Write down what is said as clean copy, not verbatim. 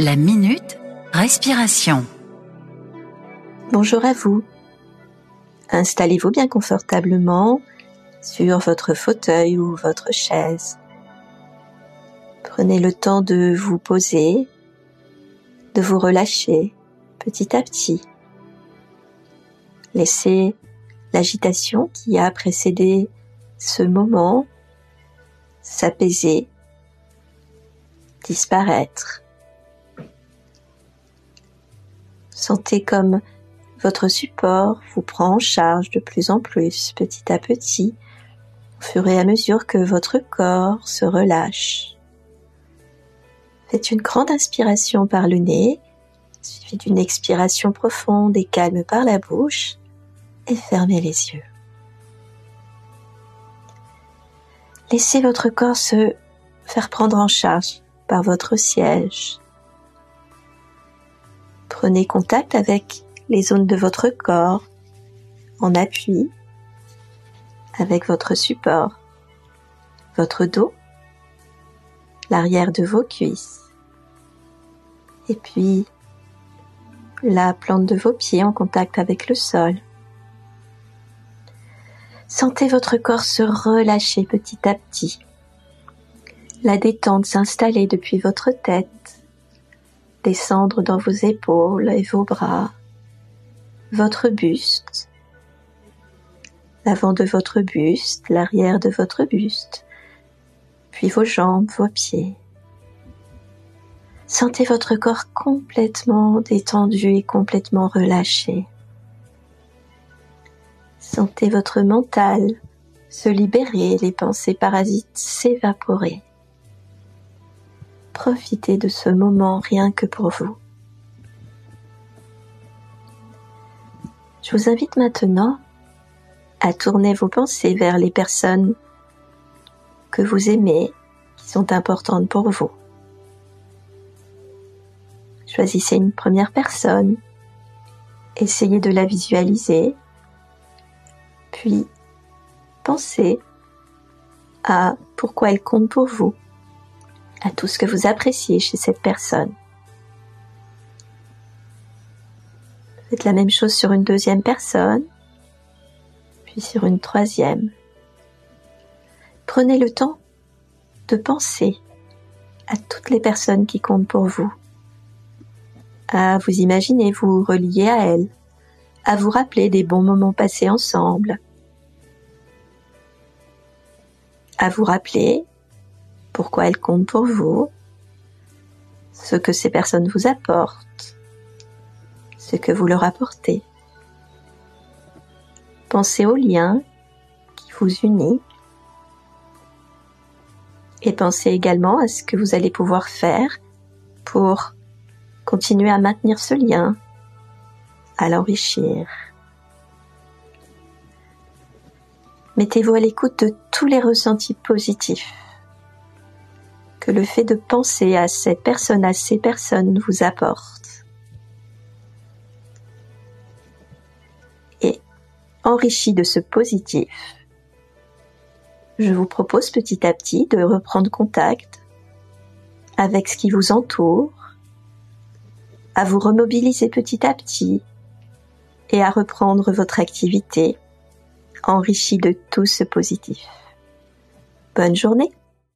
La minute respiration. Bonjour à vous. Installez-vous bien confortablement sur votre fauteuil ou votre chaise. Prenez le temps de vous poser, de vous relâcher petit à petit. Laissez l'agitation qui a précédé ce moment s'apaiser, disparaître. Sentez comme votre support vous prend en charge de plus en plus, petit à petit, au fur et à mesure que votre corps se relâche. Faites une grande inspiration par le nez, suivie d'une expiration profonde et calme par la bouche, et fermez les yeux. Laissez votre corps se faire prendre en charge par votre siège. Prenez contact avec les zones de votre corps en appui avec votre support, votre dos, l'arrière de vos cuisses et puis la plante de vos pieds en contact avec le sol. Sentez votre corps se relâcher petit à petit, la détente s'installer depuis votre tête, descendre dans vos épaules et vos bras, votre buste, l'avant de votre buste, l'arrière de votre buste, puis vos jambes, vos pieds. Sentez votre corps complètement détendu et complètement relâché. Sentez votre mental se libérer, les pensées parasites s'évaporer. Profitez de ce moment rien que pour vous. Je vous invite maintenant à tourner vos pensées vers les personnes que vous aimez, qui sont importantes pour vous. Choisissez une première personne, essayez de la visualiser, puis pensez à pourquoi elle compte pour vous, à tout ce que vous appréciez chez cette personne. Faites la même chose sur une deuxième personne, puis sur une troisième. Prenez le temps de penser à toutes les personnes qui comptent pour vous, à vous imaginer vous relier à elles, à vous rappeler des bons moments passés ensemble, à vous rappeler pourquoi elles comptent pour vous, ce que ces personnes vous apportent, ce que vous leur apportez. Pensez aux liens qui vous unissent et pensez également à ce que vous allez pouvoir faire pour continuer à maintenir ce lien, à l'enrichir. Mettez-vous à l'écoute de tous les ressentis positifs que le fait de penser à cette personne, à ces personnes vous apporte. Et enrichi de ce positif, je vous propose petit à petit de reprendre contact avec ce qui vous entoure, à vous remobiliser petit à petit et à reprendre votre activité enrichie de tout ce positif. Bonne journée!